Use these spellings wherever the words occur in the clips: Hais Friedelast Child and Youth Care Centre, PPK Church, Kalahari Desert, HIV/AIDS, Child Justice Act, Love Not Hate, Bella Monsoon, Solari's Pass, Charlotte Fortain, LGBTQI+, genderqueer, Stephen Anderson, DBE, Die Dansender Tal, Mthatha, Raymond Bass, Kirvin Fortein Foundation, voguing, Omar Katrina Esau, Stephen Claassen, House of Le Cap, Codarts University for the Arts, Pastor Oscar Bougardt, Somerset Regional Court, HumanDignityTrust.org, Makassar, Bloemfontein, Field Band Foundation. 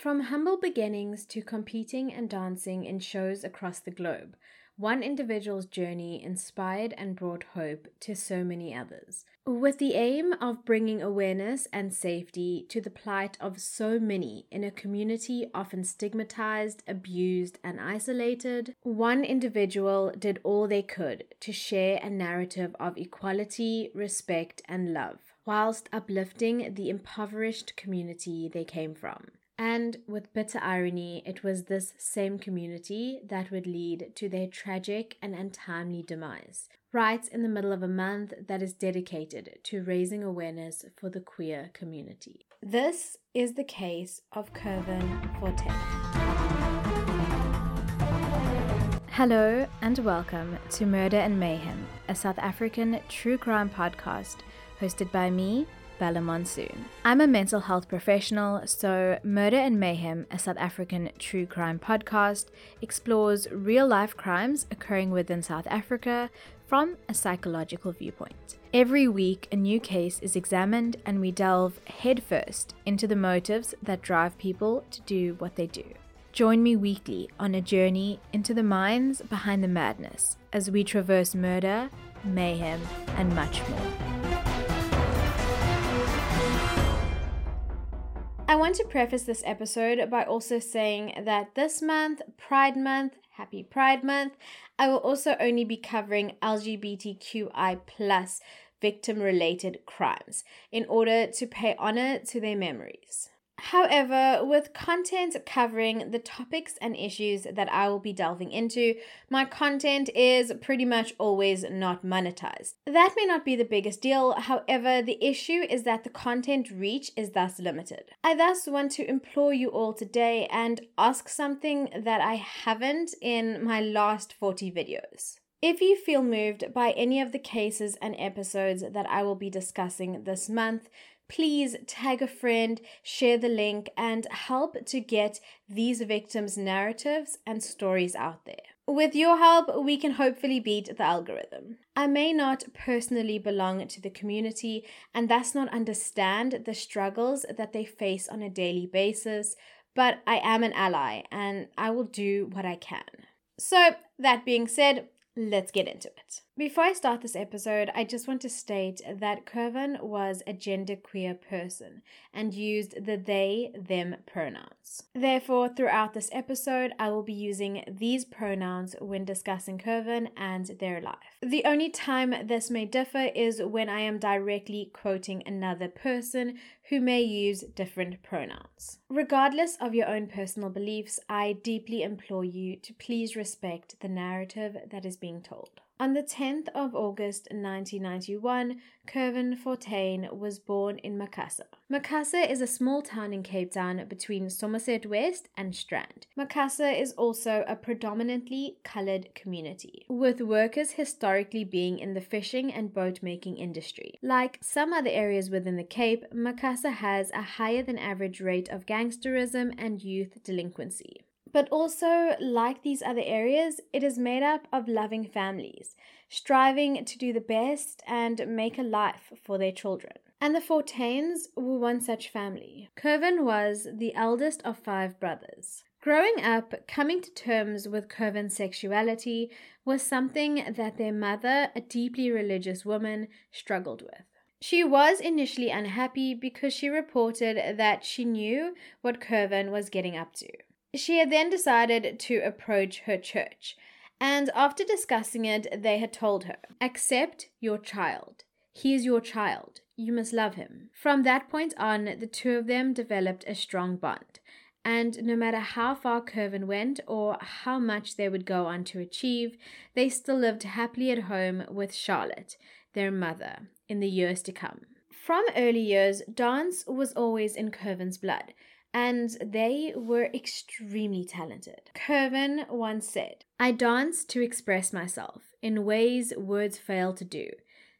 From humble beginnings to competing and dancing in shows across the globe, one individual's journey inspired and brought hope to so many others. With the aim of bringing awareness and safety to the plight of so many in a community often stigmatized, abused, and isolated, one individual did all they could to share a narrative of equality, respect, and love, whilst uplifting the impoverished community they came from. And with bitter irony, it was this same community that would lead to their tragic and untimely demise, right in the middle of a month that is dedicated to raising awareness for the queer community. This is the case of Kirvin Fortein. Hello and welcome to Murder and Mayhem, a South African true crime podcast hosted by me, Bella Monsoon. I'm a mental health professional, so Murder and Mayhem, a South African true crime podcast, explores real-life crimes occurring within South Africa from a psychological viewpoint. Every week, a new case is examined and we delve headfirst into the motives that drive people to do what they do. Join me weekly on a journey into the minds behind the madness as we traverse murder, mayhem, and much more. I want to preface this episode by also saying that this month, Pride Month, happy Pride Month, I will also only be covering LGBTQI+ victim-related crimes in order to pay honor to their memories. However, with content covering the topics and issues that I will be delving into, my content is pretty much always not monetized. That may not be the biggest deal, however, the issue is that the content reach is thus limited. I thus want to implore you all today and ask something that I haven't in my last 40 videos. If you feel moved by any of the cases and episodes that I will be discussing this month, please tag a friend, share the link, and help to get these victims' narratives and stories out there. With your help, we can hopefully beat the algorithm. I may not personally belong to the community and thus not understand the struggles that they face on a daily basis, but I am an ally and I will do what I can. So, that being said, let's get into it. Before I start this episode, I just want to state that Kirvin was a genderqueer person and used the they, them pronouns. Therefore, throughout this episode, I will be using these pronouns when discussing Kirvin and their life. The only time this may differ is when I am directly quoting another person who may use different pronouns. Regardless of your own personal beliefs, I deeply implore you to please respect the narrative that is being told. On the 10th of August 1991, Kirvin Fortein was born in Makassar. Makassar is a small town in Cape Town between Somerset West and Strand. Makassar is also a predominantly coloured community, with workers historically being in the fishing and boat-making industry. Like some other areas within the Cape, Makassar has a higher-than-average rate of gangsterism and youth delinquency. But also, like these other areas, it is made up of loving families, striving to do the best and make a life for their children. And the Fortains were one such family. Kirvin was the eldest of 5 brothers. Growing up, coming to terms with Kirvin's sexuality was something that their mother, a deeply religious woman, struggled with. She was initially unhappy because she reported that she knew what Kirvin was getting up to. She had then decided to approach her church, and after discussing it, they had told her, "Accept your child. He is your child. You must love him." From that point on, the two of them developed a strong bond, and no matter how far Kirvin went or how much they would go on to achieve, they still lived happily at home with Charlotte, their mother, in the years to come. From early years, dance was always in Kirvin's blood, and they were extremely talented. Kirvin once said, "I dance to express myself in ways words fail to do.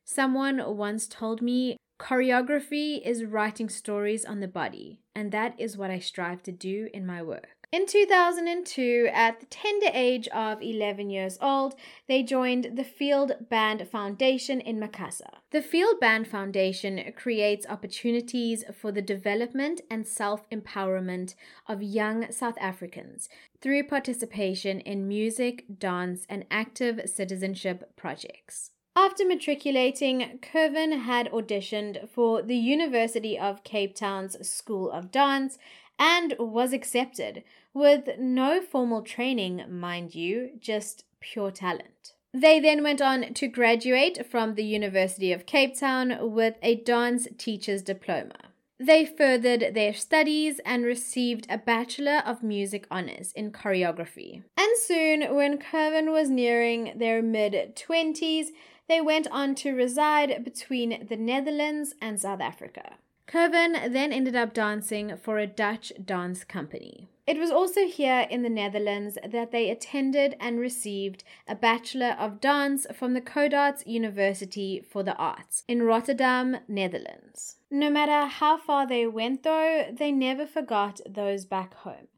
Someone once told me Choreography is writing stories on the body, and that is what I strive to do in my work. In 2002, at the tender age of 11 years old, they joined the Field Band Foundation in Makassar. The Field Band Foundation creates opportunities for the development and self-empowerment of young South Africans through participation in music, dance, and active citizenship projects. After matriculating, Kirvin had auditioned for the University of Cape Town's School of Dance and was accepted, with no formal training, mind you, just pure talent. They then went on to graduate from the University of Cape Town with a dance teacher's diploma. They furthered their studies and received a Bachelor of Music honours in choreography. And soon, when Kirvin was nearing their mid-20s, they went on to reside between the Netherlands and South Africa. Kirvin then ended up dancing for a Dutch dance company. It was also here in the Netherlands that they attended and received a Bachelor of Dance from the Codarts University for the Arts in Rotterdam, Netherlands. No matter how far they went though, they never forgot those back home.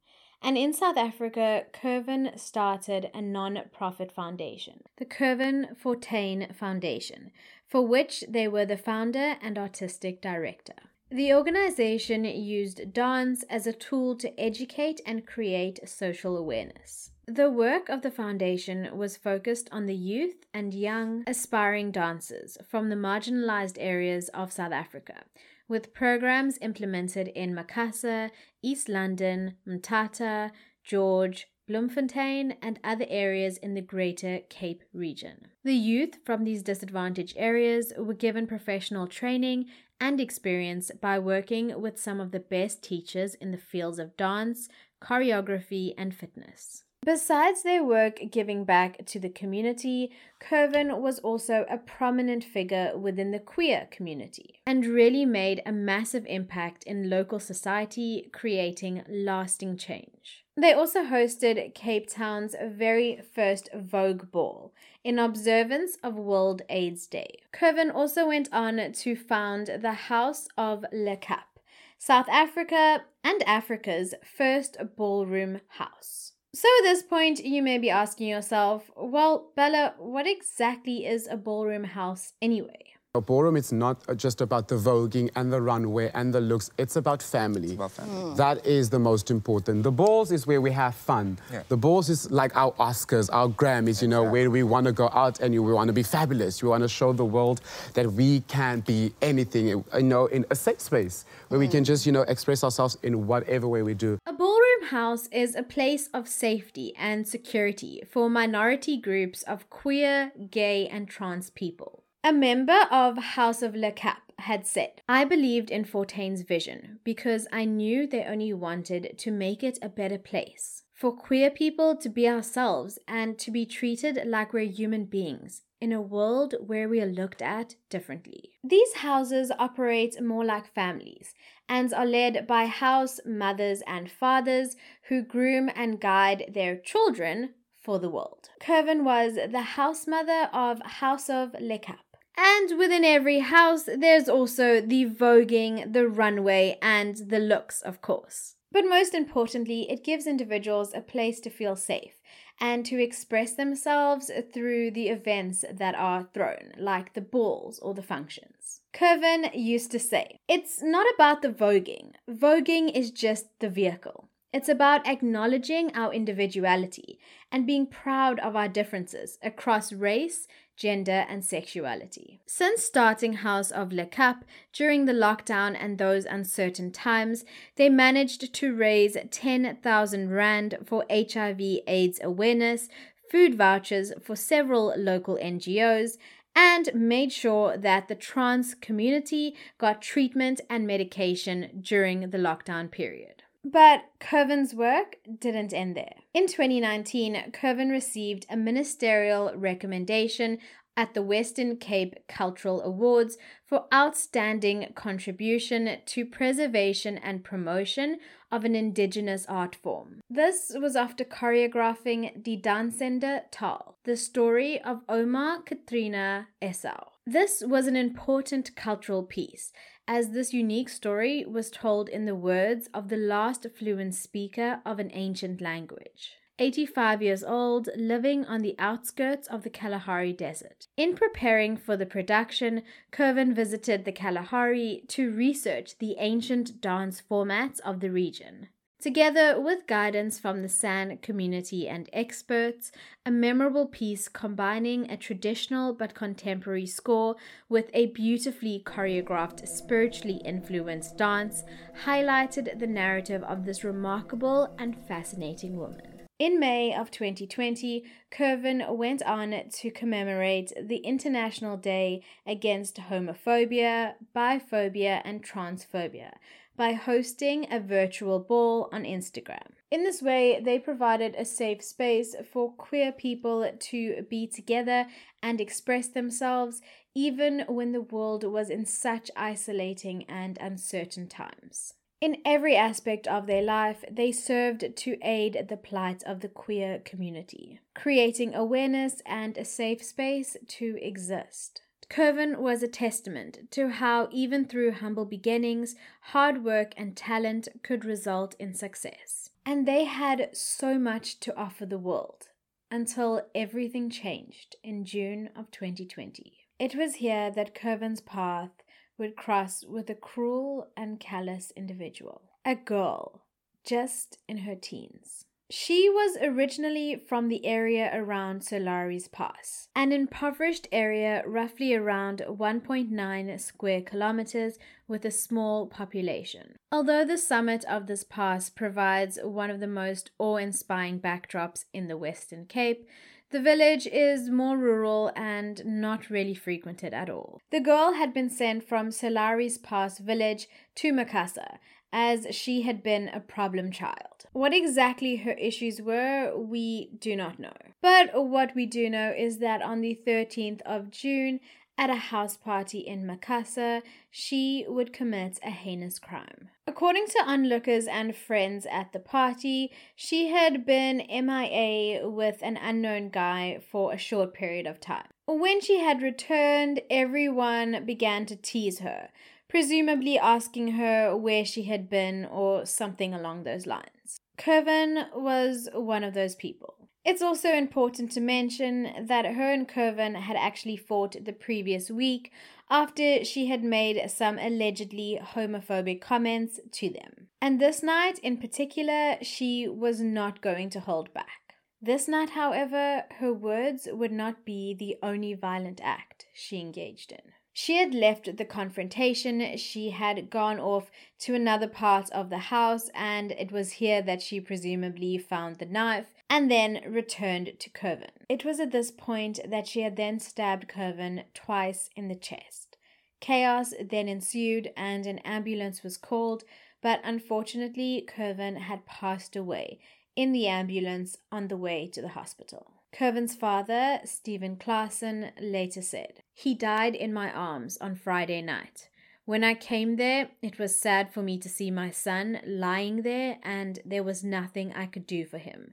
And in South Africa, Kirvin started a non-profit foundation, the Kirvin Fortein Foundation, for which they were the founder and artistic director. The organization used dance as a tool to educate and create social awareness. The work of the foundation was focused on the youth and young aspiring dancers from the marginalized areas of South Africa, with programs implemented in Makassar, East London, Mthatha, George, Bloemfontein, and other areas in the Greater Cape region. The youth from these disadvantaged areas were given professional training and experience by working with some of the best teachers in the fields of dance, choreography, and fitness. Besides their work giving back to the community, Kirvin was also a prominent figure within the queer community and really made a massive impact in local society, creating lasting change. They also hosted Cape Town's very first Vogue Ball in observance of World AIDS Day. Kirvin also went on to found the House of Le Cap, South Africa and Africa's first ballroom house. So at this point, you may be asking yourself, well, Bella, what exactly is a ballroom house anyway? A ballroom, it's not just about the voguing and the runway and the looks. It's about family. It's about family. Mm. That is the most important. The balls is where we have fun. Yeah. The balls is like our Oscars, our Grammys, you know, where we want to go out and we want to be fabulous. We want to show the world that we can be anything, you know, in a safe space where we can just, you know, express ourselves in whatever way we do. A ballroom house is a place of safety and security for minority groups of queer, gay, and trans people. A member of House of Le Cap had said, "I believed in Fortain's vision because I knew they only wanted to make it a better place for queer people to be ourselves and to be treated like we're human beings in a world where we are looked at differently." These houses operate more like families and are led by house mothers and fathers who groom and guide their children for the world. Kirvin was the house mother of House of Le Cap. And within every house, there's also the voguing, the runway, and the looks, of course. But most importantly, it gives individuals a place to feel safe and to express themselves through the events that are thrown, like the balls or the functions. Kirvin used to say, "It's not about the voguing. Voguing is just the vehicle. It's about acknowledging our individuality and being proud of our differences across race, gender, and sexuality." Since starting House of Le Cap during the lockdown and those uncertain times, they managed to raise 10,000 rand for HIV/AIDS awareness, food vouchers for several local NGOs, and made sure that the trans community got treatment and medication during the lockdown period. But Kirvin's work didn't end there. In 2019, Kirvin received a ministerial recommendation at the Western Cape Cultural Awards for outstanding contribution to preservation and promotion of an indigenous art form. This was after choreographing Die Dansender Tal, the story of Omar Katrina Esau, This was an important cultural piece, as this unique story was told in the words of the last fluent speaker of an ancient language, 85 years old, living on the outskirts of the Kalahari Desert. In preparing for the production, Kirvin visited the Kalahari to research the ancient dance formats of the region. Together with guidance from the San community and experts, a memorable piece combining a traditional but contemporary score with a beautifully choreographed, spiritually influenced dance, highlighted the narrative of this remarkable and fascinating woman. In May of 2020, Kirvin went on to commemorate the International Day Against Homophobia, Biphobia, and Transphobia by hosting a virtual ball on Instagram. In this way, they provided a safe space for queer people to be together and express themselves, even when the world was in such isolating and uncertain times. In every aspect of their life, they served to aid the plight of the queer community, creating awareness and a safe space to exist. Kirvin was a testament to how, even through humble beginnings, hard work and talent could result in success. And they had so much to offer the world, until everything changed in June of 2020. It was here that Kirvin's path would cross with a cruel and callous individual, a girl just in her teens. She was originally from the area around Solari's Pass, an impoverished area roughly around 1.9 square kilometers with a small population. Although the summit of this pass provides one of the most awe-inspiring backdrops in the Western Cape, the village is more rural and not really frequented at all. The girl had been sent from Solari's Pass village to Makassar, as she had been a problem child. What exactly her issues were, we do not know. But what we do know is that on the 13th of June, at a house party in Makassar, she would commit a heinous crime. According to onlookers and friends at the party, she had been MIA with an unknown guy for a short period of time. When she had returned, everyone began to tease her, presumably asking her where she had been or something along those lines. Kirvin was one of those people. It's also important to mention that her and Kirvin had actually fought the previous week after she had made some allegedly homophobic comments to them. And this night in particular, she was not going to hold back. This night, however, her words would not be the only violent act she engaged in. She had left the confrontation, she had gone off to another part of the house, and it was here that she presumably found the knife and then returned to Kirvin. It was at this point that she had then stabbed Kirvin twice in the chest. Chaos then ensued and an ambulance was called, but unfortunately Kirvin had passed away in the ambulance on the way to the hospital. Kirvin's father, Stephen Claassen, later said, "He died in my arms on Friday night. When I came there, it was sad for me to see my son lying there and there was nothing I could do for him.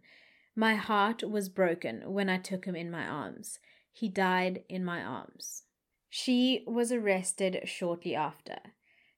My heart was broken when I took him in my arms. He died in my arms." She was arrested shortly after.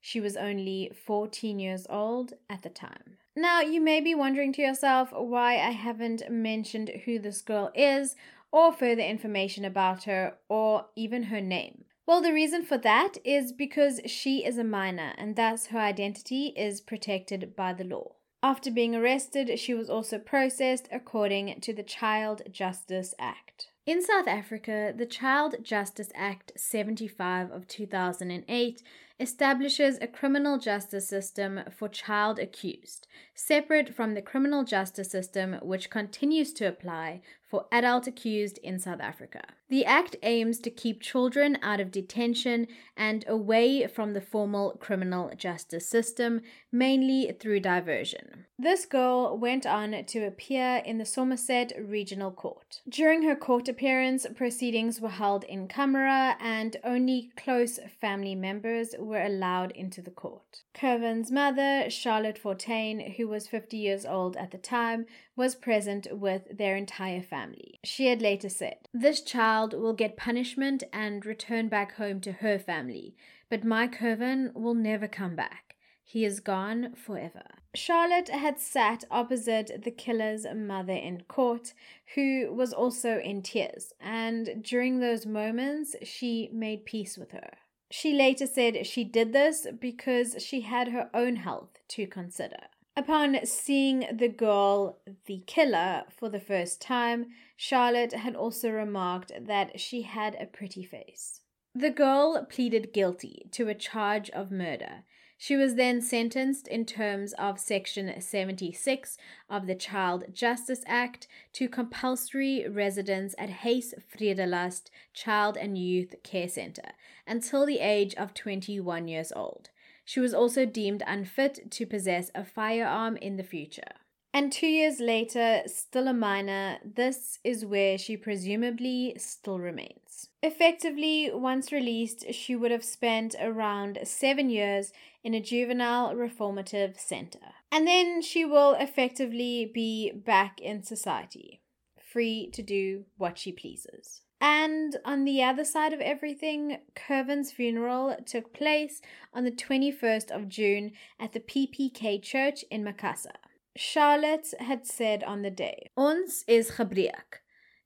She was only 14 years old at the time. Now, you may be wondering to yourself why I haven't mentioned who this girl is or further information about her or even her name. Well, the reason for that is because she is a minor and thus her identity is protected by the law. After being arrested, she was also processed according to the Child Justice Act. In South Africa, the Child Justice Act 75 of 2008 establishes a criminal justice system for child accused, separate from the criminal justice system which continues to apply for adult accused in South Africa. The Act aims to keep children out of detention and away from the formal criminal justice system, mainly through diversion. This girl went on to appear in the Somerset Regional Court. During her court appearance, proceedings were held in camera and only close family members were allowed into the court. Kirvin's mother, Charlotte Fortain, who was 50 years old at the time, was present with their entire family. family. She had later said, "This child will get punishment and return back home to her family, but my Kirvin will never come back. He is gone forever." Charlotte had sat opposite the killer's mother in court, who was also in tears, and during those moments, she made peace with her. She later said she did this because she had her own health to consider. Upon seeing the girl, the killer, for the first time, Charlotte had also remarked that she had a pretty face. The girl pleaded guilty to a charge of murder. She was then sentenced in terms of Section 76 of the Child Justice Act to compulsory residence at Hais Friedelast Child and Youth Care Centre until the age of 21 years old. She was also deemed unfit to possess a firearm in the future. And 2 years later, still a minor, this is where she presumably still remains. Effectively, once released, she would have spent around 7 years in a juvenile reformative centre. And then she will effectively be back in society, free to do what she pleases. And on the other side of everything, Kirvin's funeral took place on the 21st of June at the PPK Church in Makassar. Charlotte had said on the day, "Ons is gebreek.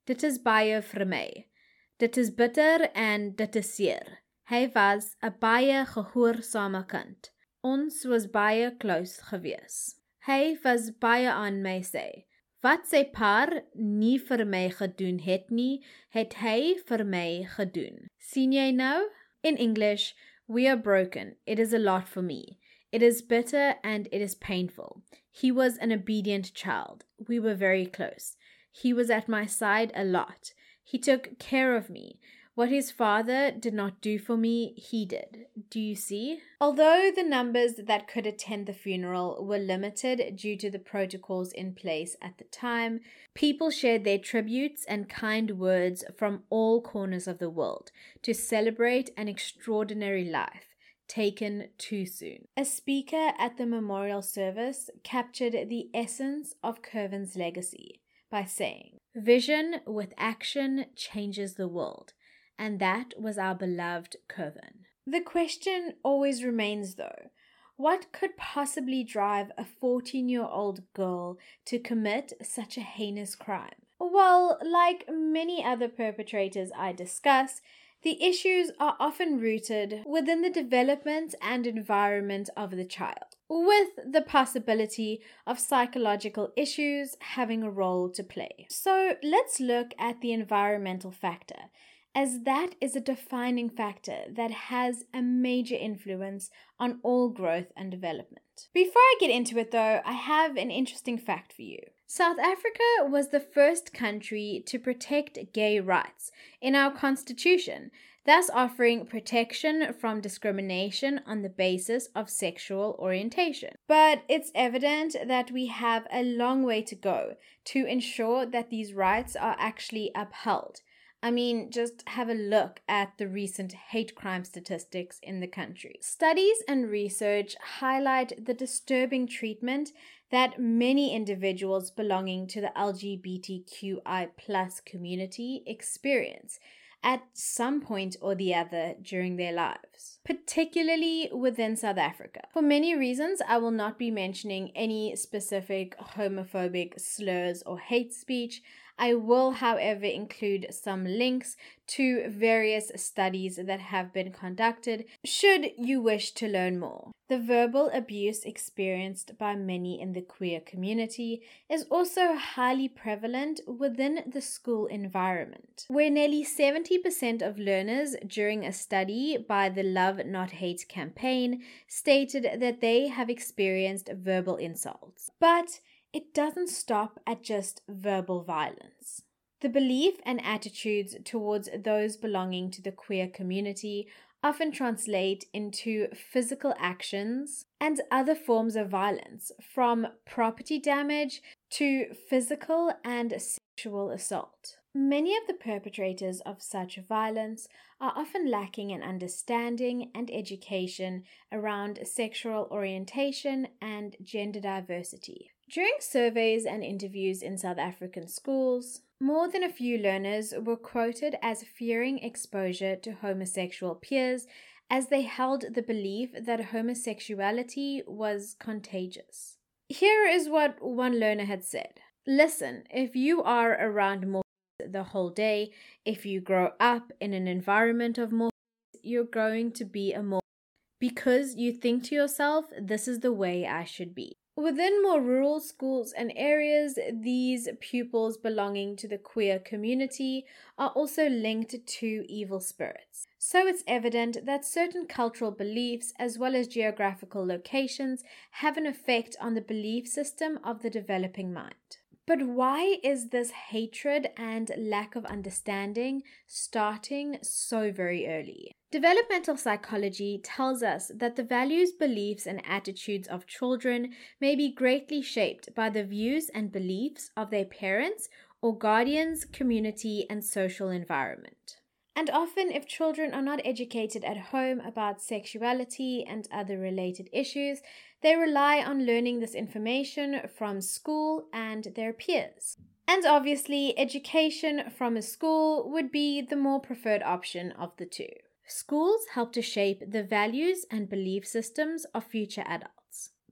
Dit is baie vir my. Dit is bitter en dit is seer. Hy was 'n baie gehoorsame kind. Ons was baie close gewees. Hy was baie aan my sê. Wat sy paar nie vir my gedoen het nie, het hy vir my gedoen. Sien jy nou?" In English, "We are broken. It is a lot for me. It is bitter and it is painful. He was an obedient child. We were very close. He was at my side a lot. He took care of me. What his father did not do for me, he did. Do you see?" Although the numbers that could attend the funeral were limited due to the protocols in place at the time, people shared their tributes and kind words from all corners of the world to celebrate an extraordinary life taken too soon. A speaker at the memorial service captured the essence of Kirvin's legacy by saying, "Vision with action changes the world, and that was our beloved Kirvin." The question always remains though, what could possibly drive a 14-year-old girl to commit such a heinous crime? Well, like many other perpetrators I discuss, the issues are often rooted within the development and environment of the child, with the possibility of psychological issues having a role to play. So let's look at the environmental factor, as that is a defining factor that has a major influence on all growth and development. Before I get into it though, I have an interesting fact for you. South Africa was the first country to protect gay rights in our constitution, thus offering protection from discrimination on the basis of sexual orientation. But it's evident that we have a long way to go to ensure that these rights are actually upheld. I mean, just have a look at the recent hate crime statistics in the country. Studies and research highlight the disturbing treatment that many individuals belonging to the LGBTQI+ community experience at some point or the other during their lives, particularly within South Africa. For many reasons, I will not be mentioning any specific homophobic slurs or hate speech. I will, however, include some links to various studies that have been conducted, should you wish to learn more. The verbal abuse experienced by many in the queer community is also highly prevalent within the school environment, where nearly 70% of learners during a study by the Love Not Hate campaign stated that they have experienced verbal insults. But it doesn't stop at just verbal violence. The belief and attitudes towards those belonging to the queer community often translate into physical actions and other forms of violence, from property damage to physical and sexual assault. Many of the perpetrators of such violence are often lacking in understanding and education around sexual orientation and gender diversity. During surveys and interviews in South African schools, More than a few learners were quoted as fearing exposure to homosexual peers as they held the belief that homosexuality was contagious. Here is what one learner had said. Listen, if you are around more the whole day, if you grow up in an environment of more, you're going to be a more because you think to yourself, this is the way I should be. Within more rural schools and areas, these pupils belonging to the queer community are also linked to evil spirits. So it's evident that certain cultural beliefs as well as geographical locations have an effect on the belief system of the developing mind. But why is this hatred and lack of understanding starting so very early? Developmental psychology tells us that the values, beliefs, and attitudes of children may be greatly shaped by the views and beliefs of their parents or guardians, community, and social environment. And often, if children are not educated at home about sexuality and other related issues, they rely on learning this information from school and their peers. And obviously, education from a school would be the more preferred option of the two. Schools help to shape the values and belief systems of future adults.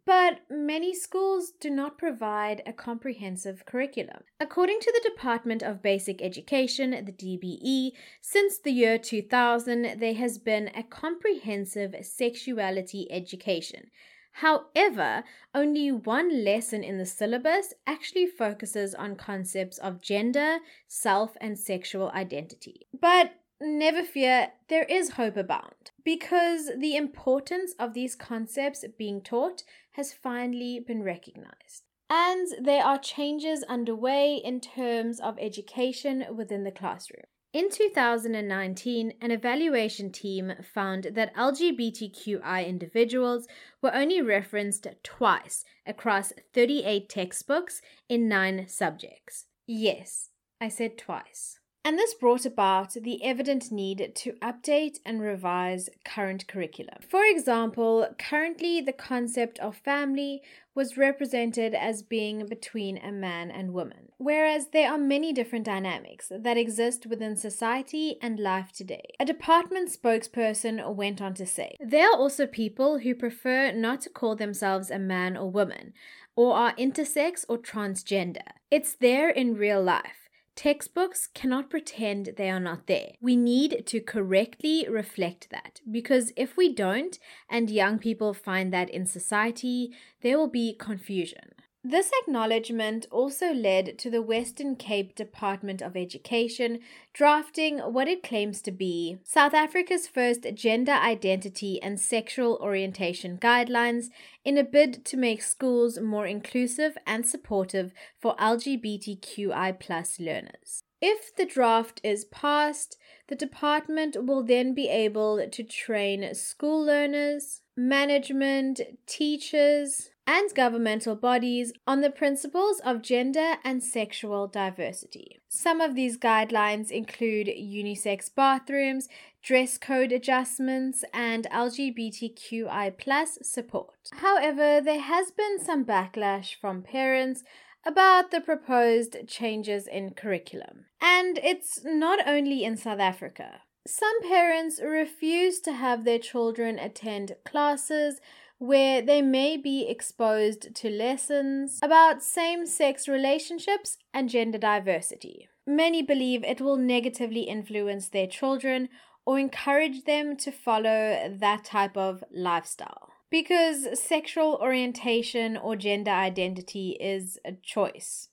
But many schools do not provide a comprehensive curriculum. According to the Department of Basic Education, the DBE, since the year 2000, there has been a comprehensive sexuality education. However, only one lesson in the syllabus actually focuses on concepts of gender, self, and sexual identity. But never fear, there is hope abound, because the importance of these concepts being taught has finally been recognized. And there are changes underway in terms of education within the classroom. In 2019, an evaluation team found that LGBTQI individuals were only referenced twice across 38 textbooks in 9 subjects. Yes, I said twice. And this brought about the evident need to update and revise current curriculum. For example, currently the concept of family was represented as being between a man and woman, whereas there are many different dynamics that exist within society and life today. A department spokesperson went on to say, there are also people who prefer not to call themselves a man or woman, or are intersex or transgender. It's there in real life. Textbooks cannot pretend they are not there. We need to correctly reflect that, because if we don't, and young people find that in society, there will be confusion. This acknowledgement also led to the Western Cape Department of Education drafting what it claims to be South Africa's first gender identity and sexual orientation guidelines in a bid to make schools more inclusive and supportive for LGBTQI+ learners. If the draft is passed, the department will then be able to train school learners, management, teachers, and governmental bodies on the principles of gender and sexual diversity. Some of these guidelines include unisex bathrooms, dress code adjustments, and LGBTQI+ support. However, there has been some backlash from parents about the proposed changes in curriculum. And it's not only in South Africa. Some parents refuse to have their children attend classes where they may be exposed to lessons about same-sex relationships and gender diversity. Many believe it will negatively influence their children or encourage them to follow that type of lifestyle, because sexual orientation or gender identity is a choice,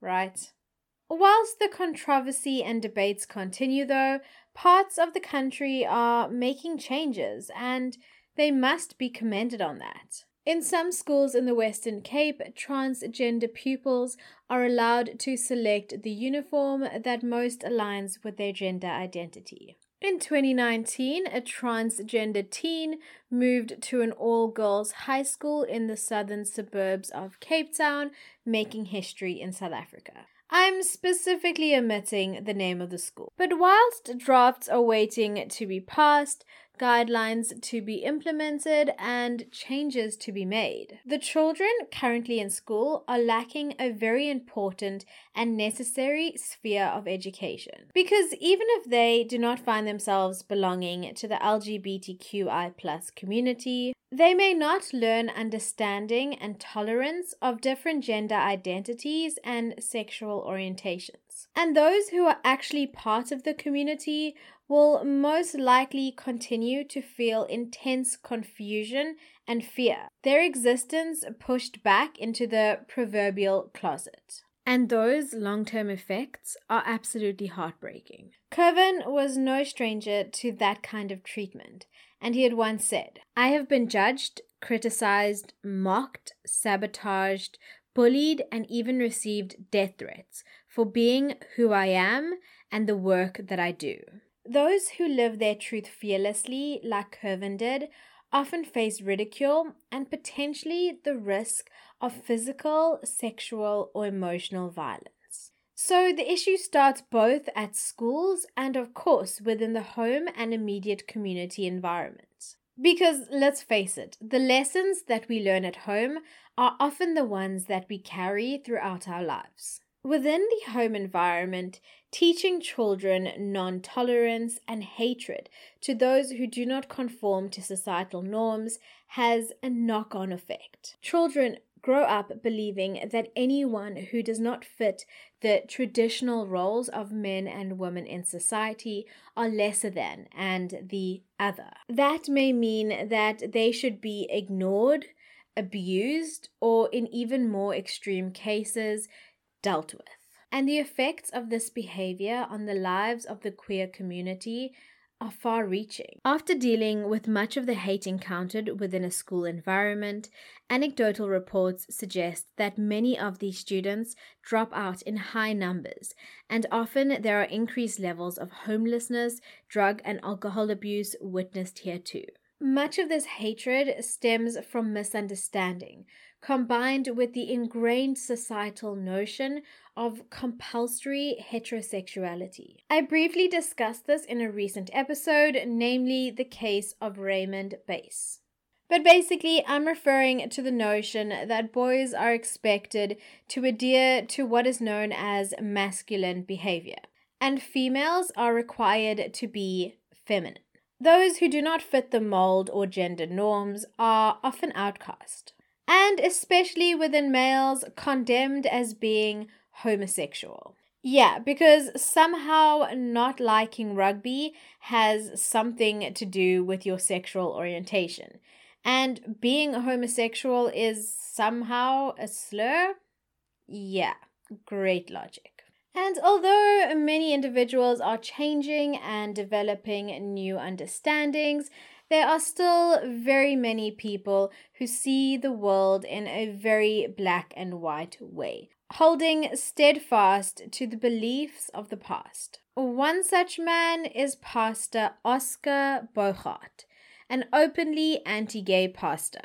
right? Whilst the controversy and debates continue though, parts of the country are making changes, and they must be commended on that. In some schools in the Western Cape, transgender pupils are allowed to select the uniform that most aligns with their gender identity. In 2019, a transgender teen moved to an all-girls high school in the southern suburbs of Cape Town, making history in South Africa. I'm specifically omitting the name of the school. But whilst drafts are waiting to be passed, guidelines to be implemented, and changes to be made. The children currently in school are lacking a very important and necessary sphere of education, because even if they do not find themselves belonging to the LGBTQI+ community, they may not learn understanding and tolerance of different gender identities and sexual orientations. And those who are actually part of the community will most likely continue to feel intense confusion and fear, their existence pushed back into the proverbial closet. And those long-term effects are absolutely heartbreaking. Kirvin was no stranger to that kind of treatment, and he had once said, "I have been judged, criticized, mocked, sabotaged, bullied, and even received death threats for being who I am and the work that I do." Those who live their truth fearlessly, like Kirvin did, often face ridicule and potentially the risk of physical, sexual, or emotional violence. So the issue starts both at schools and, of course, within the home and immediate community environment. Because let's face it, the lessons that we learn at home are often the ones that we carry throughout our lives. Within the home environment, teaching children non-tolerance and hatred to those who do not conform to societal norms has a knock-on effect. Children grow up believing that anyone who does not fit the traditional roles of men and women in society are lesser than and the other. That may mean that they should be ignored, abused, or in even more extreme cases, dealt with. And the effects of this behavior on the lives of the queer community are far-reaching. After dealing with much of the hate encountered within a school environment, anecdotal reports suggest that many of these students drop out in high numbers, and often there are increased levels of homelessness, drug and alcohol abuse witnessed here too. Much of this hatred stems from misunderstanding, combined with the ingrained societal notion of compulsory heterosexuality. I briefly discussed this in a recent episode, namely the case of Raymond Bass. But basically, I'm referring to the notion that boys are expected to adhere to what is known as masculine behavior, and females are required to be feminine. Those who do not fit the mold or gender norms are often outcast, and especially within males, condemned as being homosexual. Yeah, because somehow not liking rugby has something to do with your sexual orientation, and being a homosexual is somehow a slur? Yeah, great logic. And although many individuals are changing and developing new understandings, there are still very many people who see the world in a very black and white way, holding steadfast to the beliefs of the past. One such man is Pastor Oscar Bougardt, an openly anti-gay pastor.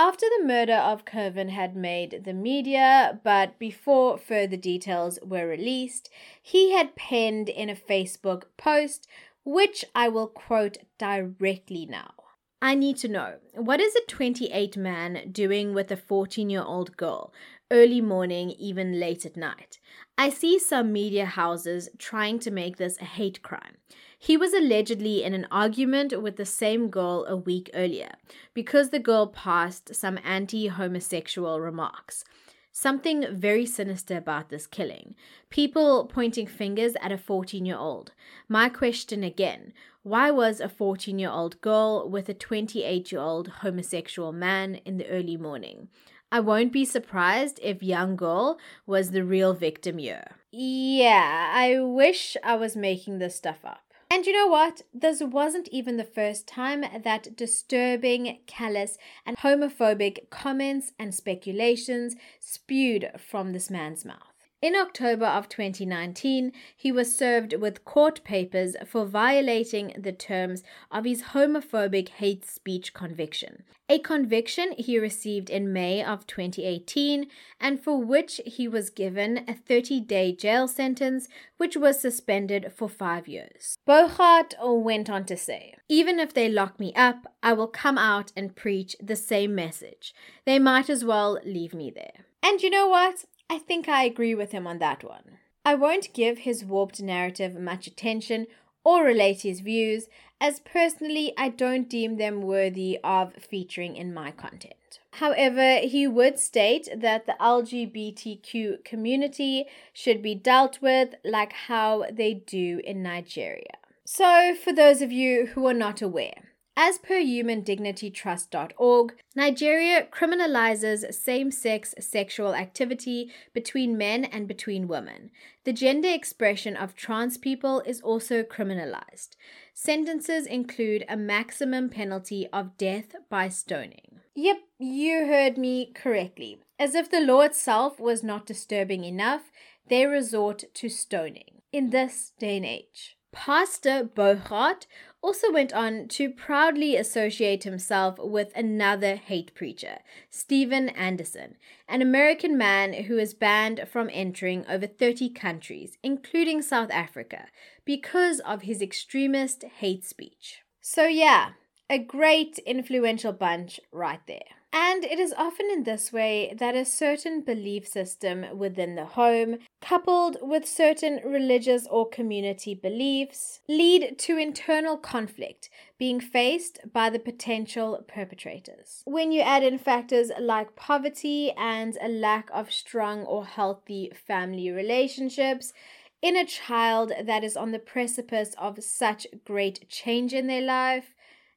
After the murder of Kirvin had made the media, but before further details were released, he had penned in a Facebook post, which I will quote directly now. "I need to know, what is a 28 man doing with a 14-year-old girl, early morning, even late at night? I see some media houses trying to make this a hate crime. He was allegedly in an argument with the same girl a week earlier because the girl passed some anti-homosexual remarks. Something very sinister about this killing. People pointing fingers at a 14-year-old. My question again, why was a 14-year-old girl with a 28-year-old homosexual man in the early morning? I won't be surprised if young girl was the real victim here." Yeah, I wish I was making this stuff up. And you know what? This wasn't even the first time that disturbing, callous, and homophobic comments and speculations spewed from this man's mouth. In October of 2019, he was served with court papers for violating the terms of his homophobic hate speech conviction, a conviction he received in May of 2018 and for which he was given a 30-day jail sentence, which was suspended for 5 years. Bougardt went on to say, "Even if they lock me up, I will come out and preach the same message. They might as well leave me there." And you know what? I think I agree with him on that one. I won't give his warped narrative much attention or relate his views, as personally I don't deem them worthy of featuring in my content. However, he would state that the LGBTQ community should be dealt with like how they do in Nigeria. So, for those of you who are not aware, as per HumanDignityTrust.org, Nigeria criminalizes same-sex sexual activity between men and between women. The gender expression of trans people is also criminalized. Sentences include a maximum penalty of death by stoning. Yep, you heard me correctly. As if the law itself was not disturbing enough, they resort to stoning in this day and age. Pastor Bougardt also went on to proudly associate himself with another hate preacher, Stephen Anderson, an American man who is banned from entering over 30 countries, including South Africa, because of his extremist hate speech. So yeah, a great influential bunch right there. And it is often in this way that a certain belief system within the home, coupled with certain religious or community beliefs, lead to internal conflict being faced by the potential perpetrators. When you add in factors like poverty and a lack of strong or healthy family relationships, in a child that is on the precipice of such great change in their life,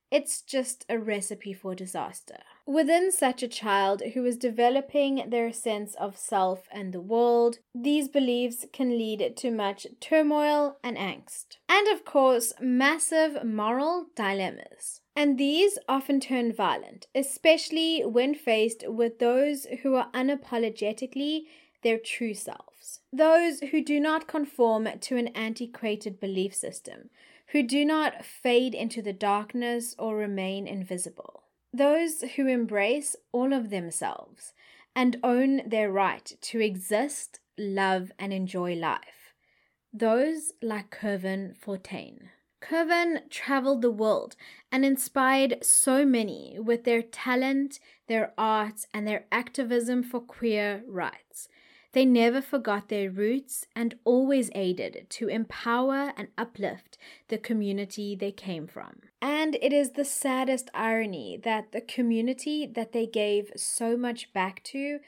it's just a recipe for disaster. Within such a child who is developing their sense of self and the world, these beliefs can lead to much turmoil and angst. And of course, massive moral dilemmas. And these often turn violent, especially when faced with those who are unapologetically their true selves. Those who do not conform to an antiquated belief system, who do not fade into the darkness or remain invisible. Those who embrace all of themselves and own their right to exist, love, and enjoy life. Those like Kirvin Fortein. Kirvin traveled the world and inspired so many with their talent, their art, and their activism for queer rights. They never forgot their roots and always aided to empower and uplift the community they came from. And it is the saddest irony that the community that they gave so much back to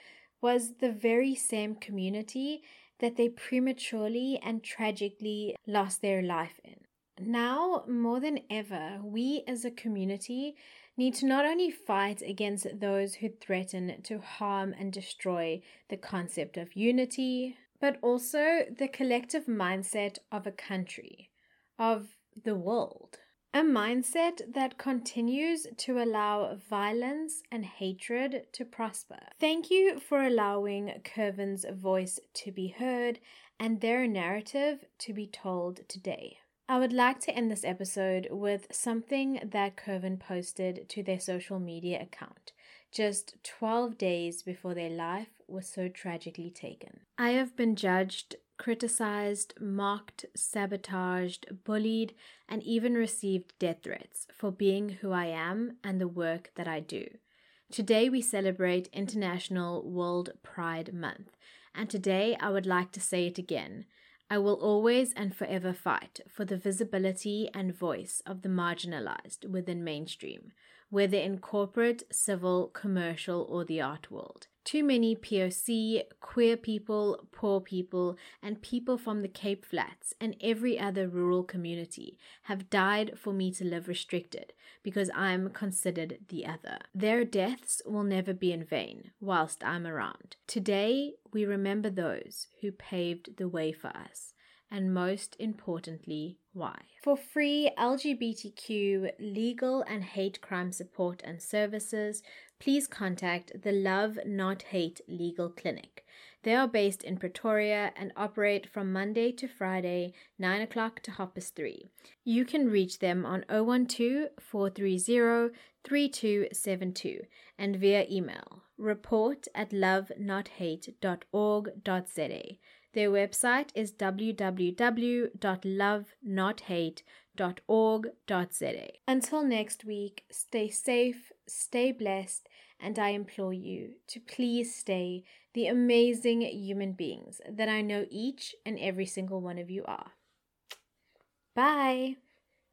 was the very same community that they prematurely and tragically lost their life in. Now, more than ever, we as a community need to not only fight against those who threaten to harm and destroy the concept of unity, but also the collective mindset of a country, of the world. A mindset that continues to allow violence and hatred to prosper. Thank you for allowing Kirvin's voice to be heard and their narrative to be told today. I would like to end this episode with something that Kirvin posted to their social media account just 12 days before their life was so tragically taken. "I have been judged, criticized, mocked, sabotaged, bullied, and even received death threats for being who I am and the work that I do. Today we celebrate International World Pride Month, and today I would like to say it again. I will always and forever fight for the visibility and voice of the marginalized within mainstream, whether in corporate, civil, commercial, or the art world. Too many POC, queer people, poor people, and people from the Cape Flats and every other rural community have died for me to live restricted because I'm considered the other. Their deaths will never be in vain whilst I'm around. Today, we remember those who paved the way for us, and most importantly, why." For free LGBTQ legal and hate crime support and services, please contact the Love Not Hate Legal Clinic. They are based in Pretoria and operate from Monday to Friday, 9 o'clock to 3:30. You can reach them on 012-430-3272 and via email report@lovenothate.org.za. Their website is www.lovenothate.org.za. Until next week, stay safe, stay blessed, and I implore you to please stay the amazing human beings that I know each and every single one of you are. Bye!